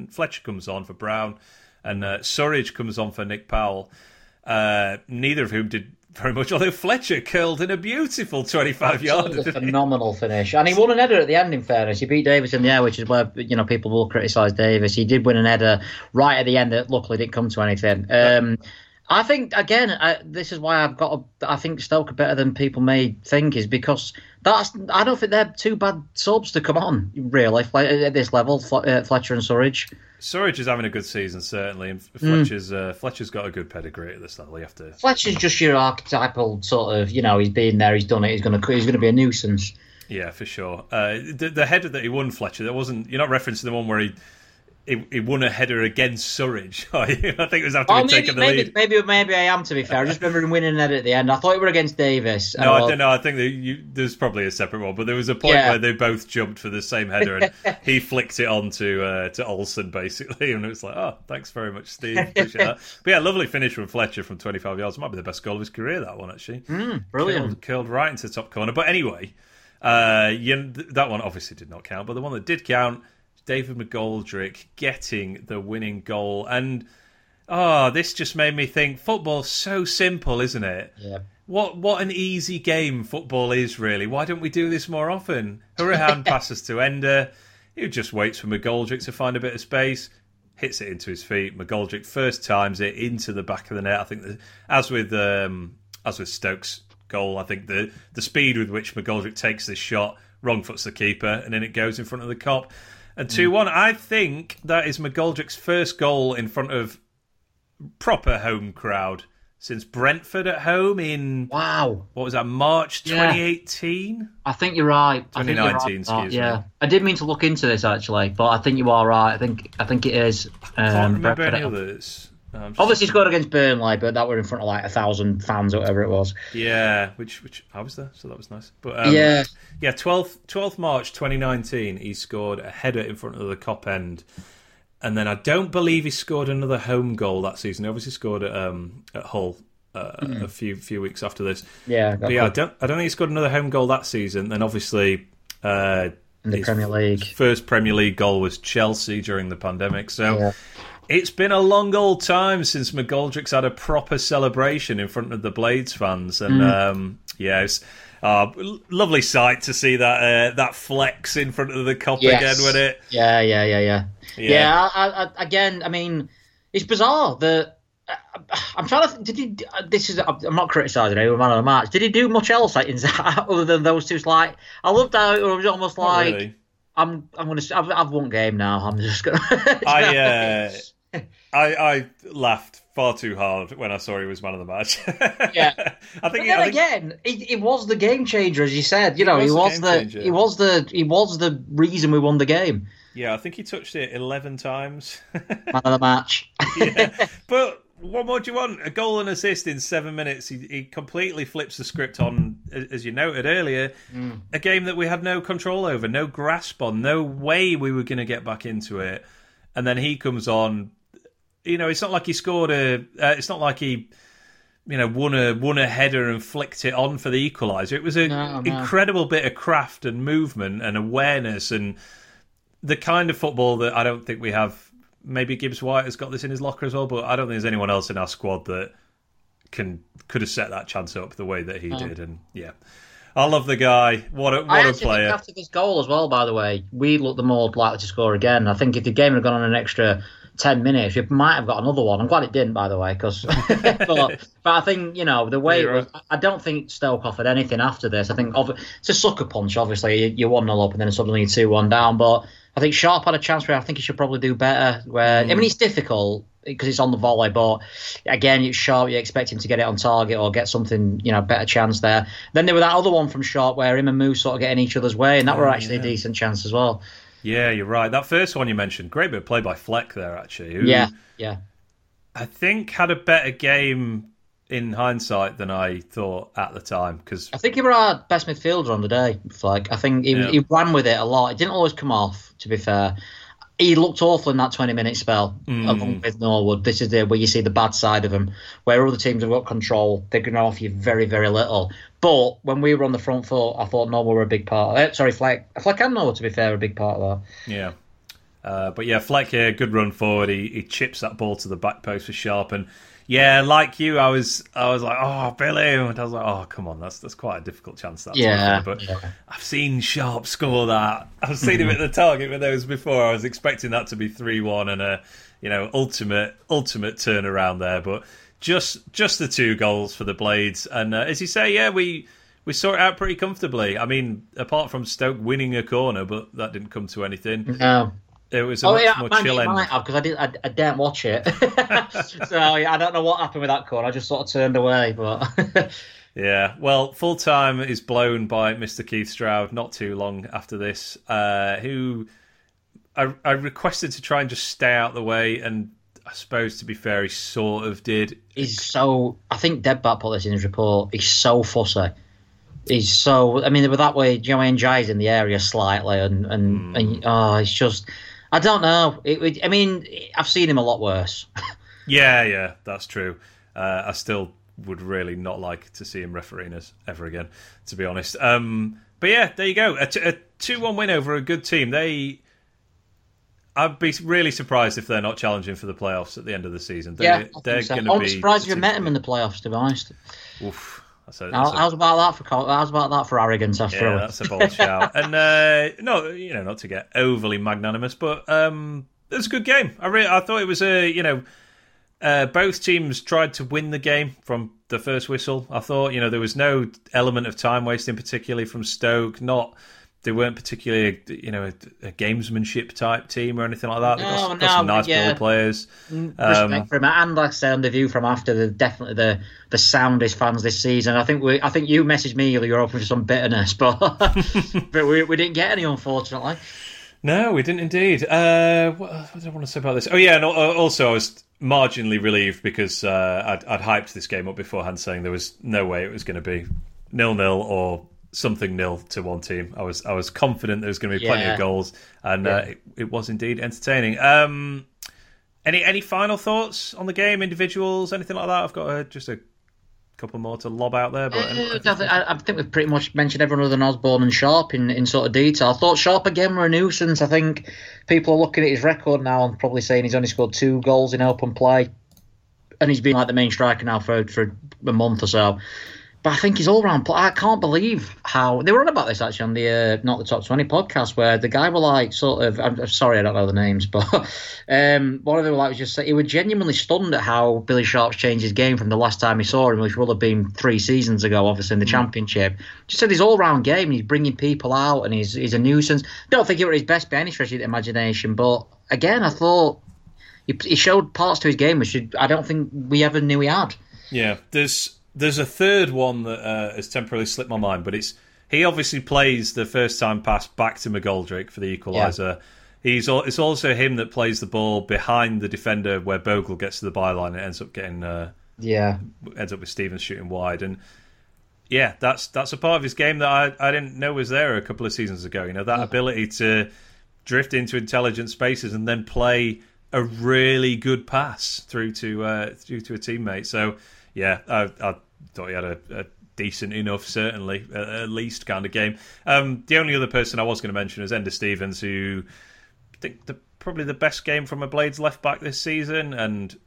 comes on for Brown. And Surridge comes on for Nick Powell, neither of whom did very much, although Fletcher curled in a beautiful 25-yarder. That's a phenomenal finish. And he won an header at the end, in fairness. He beat Davis in the air, which is where, you know, people will criticise Davis. He did win an header right at the end that luckily didn't come to anything. I think, again, this is why I think Stoke are better than people may think, is because I don't think they're too bad subs to come on, really, at this level, Fletcher and Surridge. Surridge is having a good season, certainly, and Fletcher's got a good pedigree at this level. Fletcher's just your archetypal sort of, you know, he's been there, he's done it, he's going to be a nuisance. Yeah, for sure. The header that he won, Fletcher, you're not referencing the one where he won a header against Surridge. I think it was after he'd taken the lead. Maybe I am, to be fair. I just remember him winning that at the end. I thought it were against Davis. No, I don't know. I think there's probably a separate one, but there was a point where they both jumped for the same header and he flicked it on to Olsen, basically, and it was like, oh, thanks very much, Steve. Appreciate that. But yeah, lovely finish from Fletcher from 25 yards. Might be the best goal of his career, that one, actually. Brilliant. Curled right into the top corner. But anyway, that one obviously did not count, but the one that did count, David McGoldrick getting the winning goal. And this just made me think, football's so simple, isn't it? Yeah. What an easy game football is, really. Why don't we do this more often? Hourihan passes to Ender, who just waits for McGoldrick to find a bit of space, hits it into his feet. McGoldrick first times it into the back of the net. I think that, as with Stoke's goal. I think the speed with which McGoldrick takes this shot, wrong foot's the keeper, and then it goes in front of the cop. And 2-1, I think that is McGoldrick's first goal in front of proper home crowd since Brentford at home in... Wow. What was that, March 2018? Yeah. I think you're right. 2019, excuse me. Yeah. I did mean to look into this, actually, but I think you are right. I think it is. I can't remember any others. Obviously, he scored against Burnley, but that were in front of like 1,000 fans or whatever it was. Yeah, which I was there, so that was nice. But yeah, 12th March 2019, he scored a header in front of the cop end, and then I don't believe he scored another home goal that season. He obviously scored at Hull a few weeks after this. Yeah, but yeah, I don't think he scored another home goal that season. Then obviously, in the Premier League, his first Premier League goal was Chelsea during the pandemic. So. Yeah. It's been a long old time since McGoldrick's had a proper celebration in front of the Blades fans. And, yeah, it's lovely sight to see that that flex in front of the cop again, wasn't it? Yeah. Yeah, I mean, it's bizarre that... I'm trying to think, I'm not criticising him, man of the match. Did he do much else like, other than those two? Like, I loved how it was almost like... Really. I'm gonna. I've won game now. I'm just gonna. I laughed far too hard when I saw he was man of the match. Yeah, I think. But then again, it was the game changer, as you said. You know, he was the reason we won the game. Yeah, I think he touched it 11 times. Man of the match. Yeah. But what more do you want? A goal and assist in 7 minutes. He completely flips the script on, as you noted earlier, a game that we had no control over, no grasp on, no way we were going to get back into it. And then he comes on. You know, it's not like he scored a... it's not like he, you know, won a header and flicked it on for the equaliser. It was an incredible bit of craft and movement and awareness and the kind of football that I don't think we have. Maybe Gibbs White has got this in his locker as well, but I don't think there's anyone else in our squad that could have set that chance up the way that he did. And yeah, I love the guy. What a player! After this goal as well, by the way, we looked the more likely to score again. I think if the game had gone on an extra 10 minutes, we might have got another one. I'm glad it didn't, by the way, because but I think you know the way it was, I don't think Stoke offered anything after this. I think it's a sucker punch. Obviously, you're 1-0 up and then suddenly you're 2-1 down, but. I think Sharp had a chance where I think he should probably do better. Where I mean, it's difficult because it's on the volley, but again, it's Sharp. You expect him to get it on target or get something, you know, better chance there. Then there was that other one from Sharp where him and Moose sort of get in each other's way, and that were actually a decent chance as well. Yeah, you're right. That first one you mentioned, great bit of play by Fleck there, actually. Who, yeah. I think had a better game in hindsight than I thought at the time because I think he was our best midfielder on the day. Fleck, I think he ran with it a lot. It didn't always come off. To be fair, he looked awful in that 20-minute spell along with Norwood. This is where you see the bad side of him, where other teams have got control. They're going to offer you very, very little. But when we were on the front foot, I thought Norwood were a big part. Fleck and Norwood, to be fair, were a big part of that. Yeah. But yeah, Fleck here, good run forward. He chips that ball to the back post for Sharp, and yeah, like you, I was like, oh, Billy, and I was like, oh, come on, that's quite a difficult chance. That I've seen Sharp score that. I've seen him at the target with those before. I was expecting that to be 3-1 and a ultimate turnaround there, but just the two goals for the Blades, and as you say, yeah, we saw it out pretty comfortably. I mean, apart from Stoke winning a corner, but that didn't come to anything. No. It was a much more chill end. Because I didn't watch it. So I don't know what happened with that corner. I just sort of turned away. But yeah, well, full time is blown by Mr. Keith Stroud not too long after this, who I requested to try and just stay out of the way. And I suppose, to be fair, he sort of did. He's so... I think Deadbat put this in his report. He's so fussy. He's so... I mean, they were that way. Joey and Jai's in the area slightly. And it's just... I don't know. I've seen him a lot worse. yeah, that's true. I still would really not like to see him refereeing us ever again, to be honest. But yeah, there you go. A 2-1 win over a good team. I'd be really surprised if they're not challenging for the playoffs at the end of the season. I'm surprised you met him in the playoffs, to be honest. Oof. How's about that for arrogance after all? Yeah, that's a bold shout. And no, not to get overly magnanimous, but it was a good game. I thought it was a Both teams tried to win the game from the first whistle. I thought, you know, there was no element of time wasting, particularly from Stoke. They weren't particularly, you know, a gamesmanship type team or anything like that. They got some nice ball players. Respect for him, and like I say, on the view from after, they're definitely the soundest fans this season. I think you messaged me, you're open for some bitterness, but we didn't get any, unfortunately. No, we didn't indeed. What did I want to say about this? Oh yeah, and also I was marginally relieved because I'd hyped this game up beforehand, saying there was no way it was going to be 0-0 or something 0 to one team. I was confident there was going to be plenty of goals, and it was indeed entertaining. Any final thoughts on the game, individuals, anything like that? I've got just a couple more to lob out there, but I think we've pretty much mentioned everyone other than Osborne and Sharp in sort of detail. I thought Sharp again were a nuisance. I think people are looking at his record now and probably saying he's only scored 2 goals in open play, and he's been like the main striker now for a month or so. But I think he's all-round... I can't believe how... They were on about this, actually, on the Not the Top 20 podcast, where the guy were like, sort of... I'm sorry, I don't know the names, but... one of them was just saying... He was genuinely stunned at how Billy Sharp's changed his game from the last time he saw him, which would have been 3 seasons ago, obviously, in the Championship. Just said his all-round game, he's bringing people out, and he's a nuisance. Don't think he was his best by any stretch of the imagination, but, again, I thought... He showed parts to his game, which I don't think we ever knew he had. Yeah, There's a third one that has temporarily slipped my mind, but he obviously plays the first-time pass back to McGoldrick for the equaliser. Yeah. It's also him that plays the ball behind the defender where Bogle gets to the byline and ends up getting ends up with Stevens shooting wide. And yeah, that's a part of his game that I didn't know was there a couple of seasons ago. You know, that ability to drift into intelligent spaces and then play a really good pass through to a teammate. So yeah, I thought he had a decent enough, certainly, at least, kind of game. The only other person I was going to mention was Ender Stevens, who I think probably the best game from a Blades left-back this season, and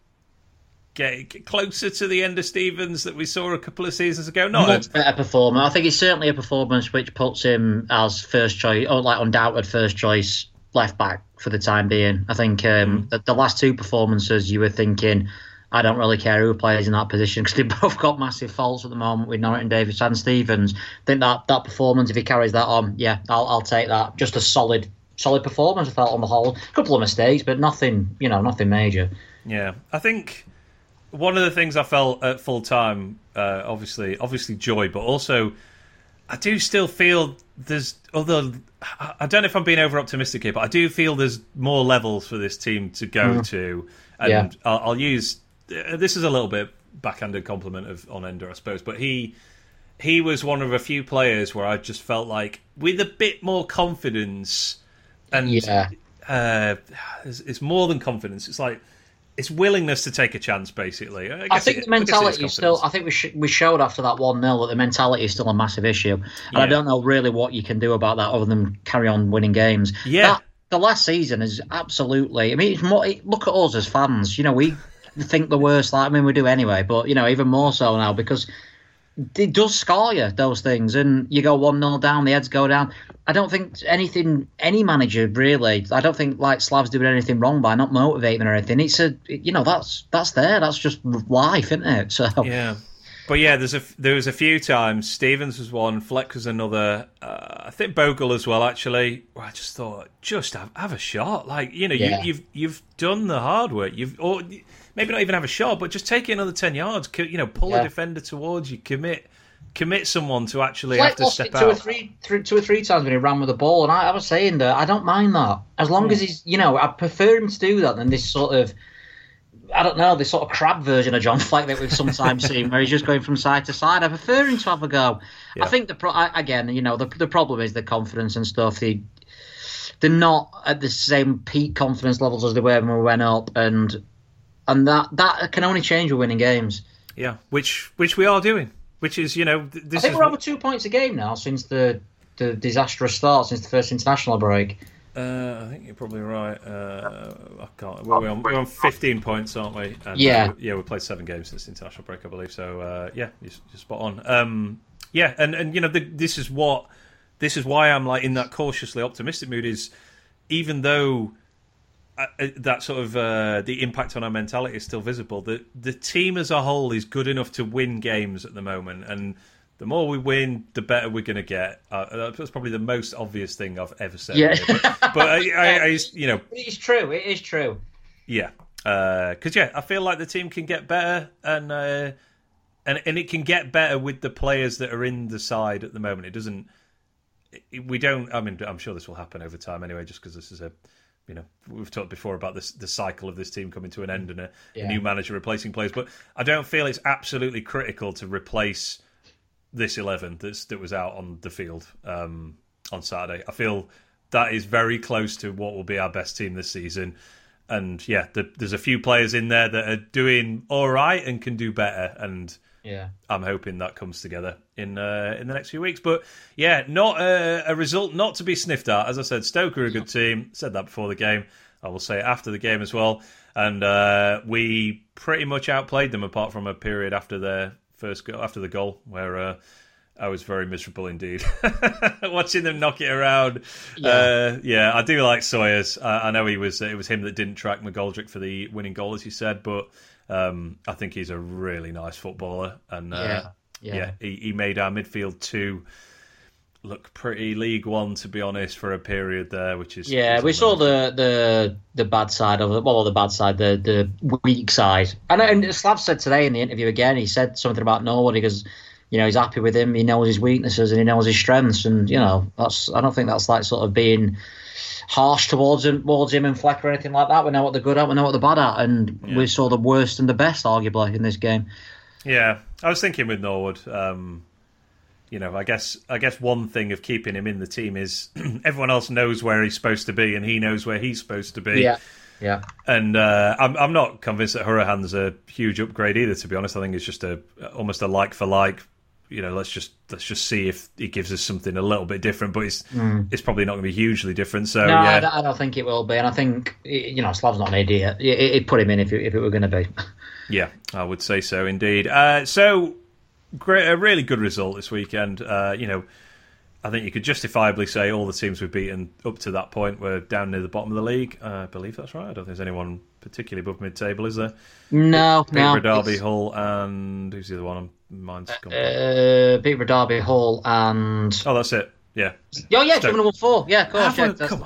get closer to the Ender Stevens that we saw a couple of seasons ago. Not a better performer. I think it's certainly a performance which puts him as first choice, or like undoubted first choice left-back for the time being. I think the last 2 performances you were thinking... I don't really care who plays in that position because they've both got massive faults at the moment with Norrington Davis and Stevens. I think that performance, if he carries that on, yeah, I'll take that. Just a solid performance, I felt, on the whole. A couple of mistakes, but nothing major. Yeah, I think one of the things I felt at full-time, obviously joy, but also I do still feel there's other... I don't know if I'm being over-optimistic here, but I do feel there's more levels for this team to go to. And I'll use... This is a little bit backhanded compliment on Ender, I suppose, but he was one of a few players where I just felt like with a bit more confidence, and it's more than confidence. It's like it's willingness to take a chance, basically. I think the mentality is still. I think we showed after that 1-0 that the mentality is still a massive issue, and I don't know really what you can do about that other than carry on winning games. Yeah, the last season is absolutely. I mean, it's more, look at us as fans. You know, we. Think the worst, we do anyway, but you know, even more so now because it does scar you, those things, and you go 1-0 down, the heads go down. I don't think any manager really, I don't think like Slav's doing anything wrong by not motivating or anything. It's that's there, that's just life, isn't it? So, yeah, but yeah, there was a few times Stevens was one, Fleck was another, I think Bogle as well, actually. I just thought, just have a shot, like you've done the hard work, maybe not even have a shot, but just take it another 10 yards. You know, pull a defender towards you, commit someone to actually Fleck have to step out. Two or three times when he ran with the ball, and I was saying that I don't mind that as long as he's, I prefer him to do that than this sort of, I don't know, this sort of crab version of John Fleck that we've sometimes seen, where he's just going from side to side. I prefer him to have a go. Yeah. I think the problem is the confidence and stuff. They're not at the same peak confidence levels as they were when we went up, and that can only change with winning games. Yeah, which we are doing. Which is, this I think we're over 2 points a game now since the disastrous start, since the first international break. I think you're probably right. I can't. We're on 15 points, aren't we? And, we've played 7 games since the international break, I believe. So you're spot on. This is why I'm like in that cautiously optimistic mood. Is even though. that sort of the impact on our mentality is still visible. The team as a whole is good enough to win games at the moment, and the more we win, the better we're going to get. That's probably the most obvious thing I've ever said. Yeah. Here, but I, you know, it's true. It is true. Yeah, because I feel like the team can get better, and it can get better with the players that are in the side at the moment. It doesn't. We don't. I mean, I'm sure this will happen over time anyway, just because this is a. You know, we've talked before about this, the cycle of this team coming to an end and a new manager replacing players, but I don't feel it's absolutely critical to replace this 11 that was out on the field on Saturday. I feel that is very close to what will be our best team this season. And there's a few players in there that are doing all right and can do better. And I'm hoping that comes together in the next few weeks. But not a result not to be sniffed at. As I said, Stoke are a good team. Said that before the game. I will say it after the game as well. And we pretty much outplayed them, apart from a period after their first goal, after the goal, where I was very miserable indeed watching them knock it around. I do like Sawyers. I know it was him that didn't track McGoldrick for the winning goal, as you said, but. I think he's a really nice footballer, and he made our midfield two look pretty League One, to be honest, for a period there, which is we saw the bad side of it, the weak side, and Slav said today in the interview again, he said something about Norwood. He goes, he's happy with him, he knows his weaknesses and he knows his strengths, and I don't think that's like sort of being harsh towards him and Fleck or anything like that. We know what they're good at, we know what they're bad at, and we saw the worst and the best, arguably, in this game. Yeah, I was thinking with Norwood, I guess one thing of keeping him in the team is everyone else knows where he's supposed to be and he knows where he's supposed to be. Yeah. And I'm not convinced that Hurahan's a huge upgrade either, to be honest. I think it's just almost a like-for-like. Let's just see if it gives us something a little bit different, but it's probably not going to be hugely different. So I don't think it will be, and I think Slav's not an idiot. It put him in if it were going to be. Yeah, I would say so indeed. So great, a really good result this weekend. I think you could justifiably say all the teams we've beaten up to that point were down near the bottom of the league. I believe that's right. I don't think there's anyone particularly above mid-table, is there? No, Peterborough, Derby, Hull, and who's the other one? Mine's gone. Peterborough, Derby, Hull, and that's it. Yeah. Oh yeah, Stoke. 7-1-4. Yeah, of course.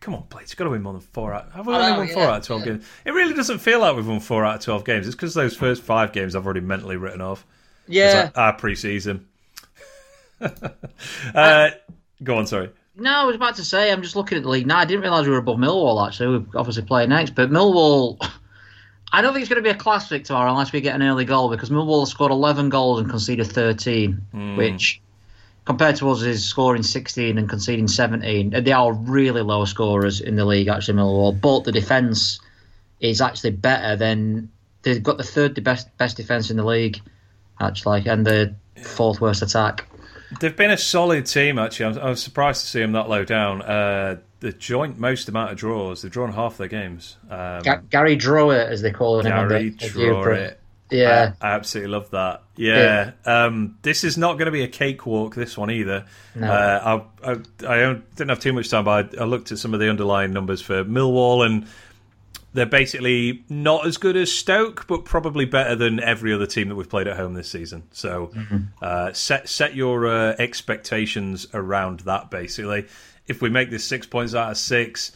Come on, Blade. It's got to win more than four out. Have we only won 4 out of 12 games? It really doesn't feel like we've won 4 out of 12 games. It's because those first 5 games I've already mentally written off. Yeah. It's like our pre-season. Go on, sorry. No, I was about to say, I'm just looking at the league now. I didn't realise we were above Millwall, actually. We're obviously playing next, but Millwall, I don't think it's going to be a classic tomorrow unless we get an early goal, because Millwall scored 11 goals and conceded 13, which compared to us is scoring 16 and conceding 17. They are really low scorers in the league, actually, Millwall, but the defence is actually better than... They've got the third best defence in the league, actually, and the fourth worst attack. They've been a solid team, actually. I was surprised to see them that low down. The joint most amount of draws. They've drawn half their games. Gary Drowett, as they call him. Gary Drowett. Yeah. I absolutely love that. Yeah. This is not going to be a cakewalk, this one, either. No. I didn't have too much time, but I looked at some of the underlying numbers for Millwall, and they're basically not as good as Stoke, but probably better than every other team that we've played at home this season. So set your expectations around that, basically. If we make this 6 points out of 6,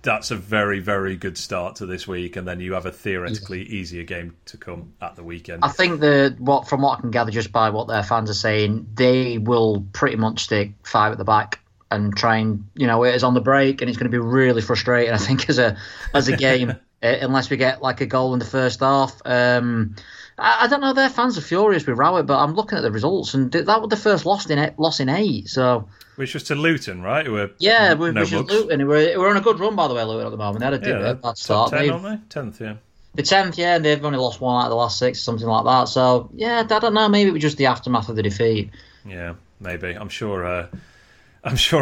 that's a very, very good start to this week, and then you have a theoretically easier game to come at the weekend. I think from what I can gather just by what their fans are saying, they will pretty much stick 5 at the back. And try and it is on the break, and it's going to be really frustrating, I think, as a game unless we get like a goal in the first half. I don't know. Their fans are furious with Rowett, but I'm looking at the results, and that was the first loss in 8. So, which was to Luton, right? Luton. We're on a good run, by the way, Luton at the moment. They had a bad start. 10, aren't they? 10th, yeah. The 10th, yeah, and they've only lost 1 out of the last 6, something like that. So, I don't know. Maybe it was just the aftermath of the defeat. Yeah, maybe. I'm sure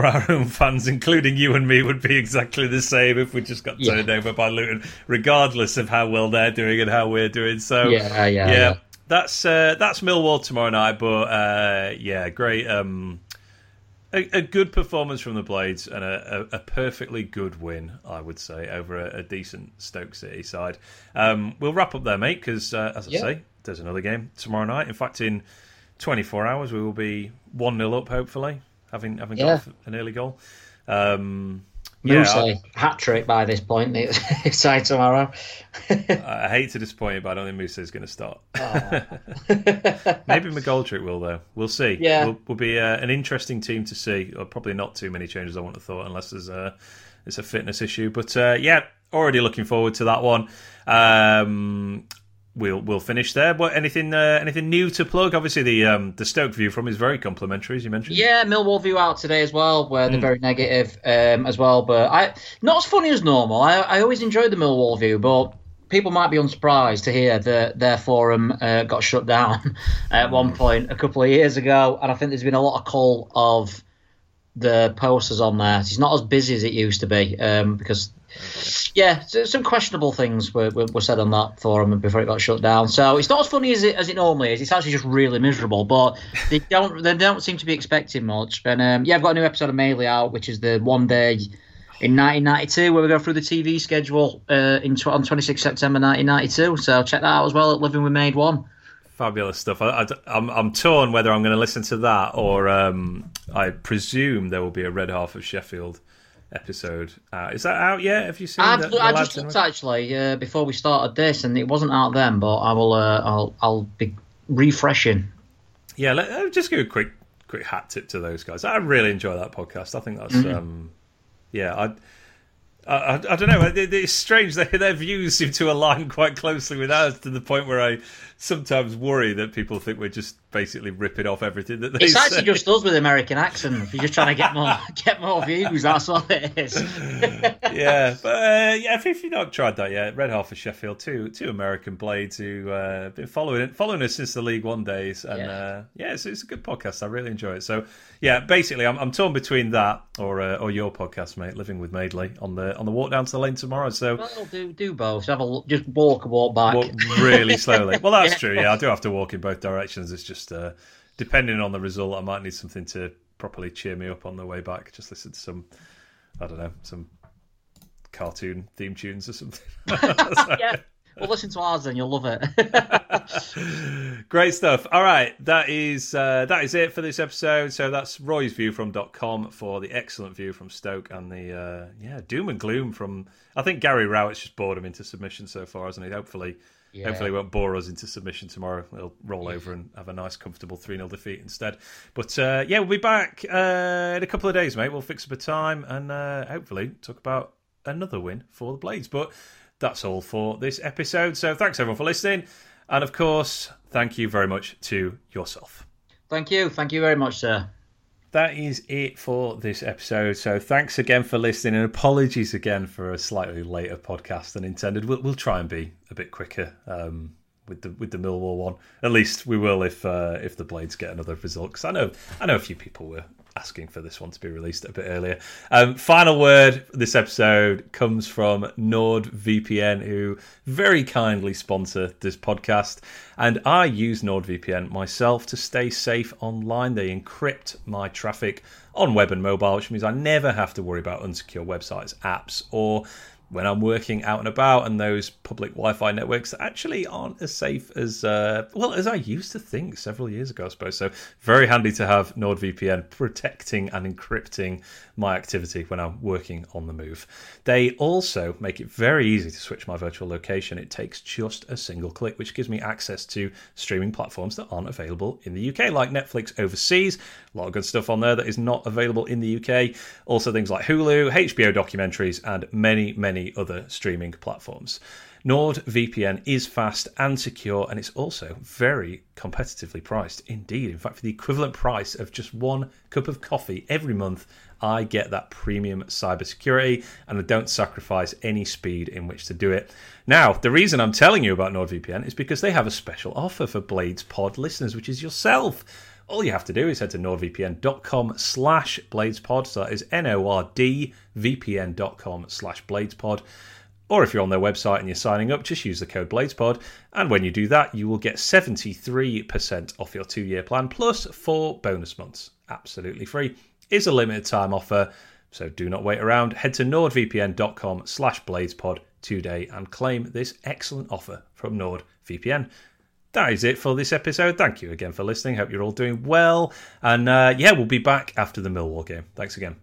our own fans, including you and me, would be exactly the same if we just got turned over by Luton, regardless of how well they're doing and how we're doing. So, that's Millwall tomorrow night. But, great A good performance from the Blades and a perfectly good win, I would say, over a decent Stoke City side. We'll wrap up there, mate, because, as I say, there's another game tomorrow night. In fact, in 24 hours, we will be 1-0 up, hopefully, having got an early goal. Mostly hat-trick by this point, excited tomorrow. I hate to disappoint you, but I don't think Moussa is going to start. Maybe McGoldrick will, though. We'll see. Yeah. We'll be an interesting team to see. Probably not too many changes, I wouldn't have thought, unless it's a fitness issue. But, already looking forward to that one. We'll finish there. But anything new to plug? Obviously, the Stoke view from is very complimentary, as you mentioned. Yeah, Millwall view out today as well, where they're very negative as well. But not as funny as normal. I always enjoyed the Millwall view, but people might be unsurprised to hear that their forum got shut down at one point a couple of years ago. And I think there's been a lot of call of the posters on there. It's not as busy as it used to be because... Yeah, some questionable things were said on that forum before it got shut down. So it's not as funny as it normally is. It's actually just really miserable. But they don't seem to be expecting much. And I've got a new episode of Maidley out, which is the one day in 1992 where we go through the TV schedule on 26 September 1992. So check that out as well at Living with Maid One. Fabulous stuff. I'm torn whether I'm going to listen to that or I presume there will be a Red Half of Sheffield episode. Is that out yet? Have you seen that? I just looked actually before we started this, and it wasn't out then. But I will. I'll be refreshing. Yeah, I'll just give a quick hat tip to those guys. I really enjoy that podcast. I think that's I don't know. It's strange that their views seem to align quite closely with ours to the point where I sometimes worry that people think we're just basically ripping off everything that they say. It's actually just us with American accents. We're just trying to get more views. That's what it is. If you've not tried that yet, Red Half of Sheffield, two American Blades who been following us since the League One days, and it's a good podcast. I really enjoy it. So yeah, basically, I'm torn between that or your podcast, mate, Living with Maidley on the walk down to the lane tomorrow. So well, do both. Have a just walk back. Walk really slowly. Well, that's true. Yeah, I do have to walk in both directions. It's just depending on the result, I might need something to properly cheer me up on the way back. Just listen to some cartoon theme tunes or something. Yeah. Well, listen to ours then, you'll love it. Great stuff. All right, that is it for this episode. So that's Roy's Viewfrom.com for the excellent view from Stoke and the doom and gloom from, I think, Gary Rowett's just bored him into submission so far, hasn't he? Hopefully he won't bore us into submission tomorrow. We'll roll over and have a nice, comfortable 3-0 defeat instead. But, we'll be back in a couple of days, mate. We'll fix up a time and hopefully talk about another win for the Blades. But that's all for this episode. So thanks, everyone, for listening. And, of course, thank you very much to yourself. Thank you. Thank you very much, sir. That is it for this episode. So thanks again for listening, and apologies again for a slightly later podcast than intended. We'll try and be a bit quicker with the Millwall one. At least we will if the Blades get another result. Because I know a few people were asking for this one to be released a bit earlier. Final word for this episode comes from NordVPN, who very kindly sponsor this podcast. And I use NordVPN myself to stay safe online. They encrypt my traffic on web and mobile, which means I never have to worry about unsecure websites, apps, or when I'm working out and about and those public Wi-Fi networks that actually aren't as safe as I used to think several years ago, I suppose. So very handy to have NordVPN protecting and encrypting my activity when I'm working on the move. They also make it very easy to switch my virtual location. It takes just a single click, which gives me access to streaming platforms that aren't available in the UK, like Netflix overseas. A lot of good stuff on there that is not available in the UK. Also things like Hulu, HBO documentaries, and many, many other streaming platforms. NordVPN is fast and secure, and it's also very competitively priced indeed. In fact, for the equivalent price of just one cup of coffee every month, I get that premium cybersecurity, and I don't sacrifice any speed in which to do it. Now, the reason I'm telling you about NordVPN is because they have a special offer for Blades Pod listeners, which is yourself. All you have to do is head to nordvpn.com/bladespod. So that is NordVPN.com/bladespod. Or if you're on their website and you're signing up, just use the code BladesPod. And when you do that, you will get 73% off your 2-year plan plus 4 bonus months. absolutely free. It's a limited time offer, so do not wait around. Head to nordvpn.com/blazepod today and claim this excellent offer from NordVPN. That is it for this episode. Thank you again for listening. Hope you're all doing well. And yeah, we'll be back after the Millwall game. Thanks again.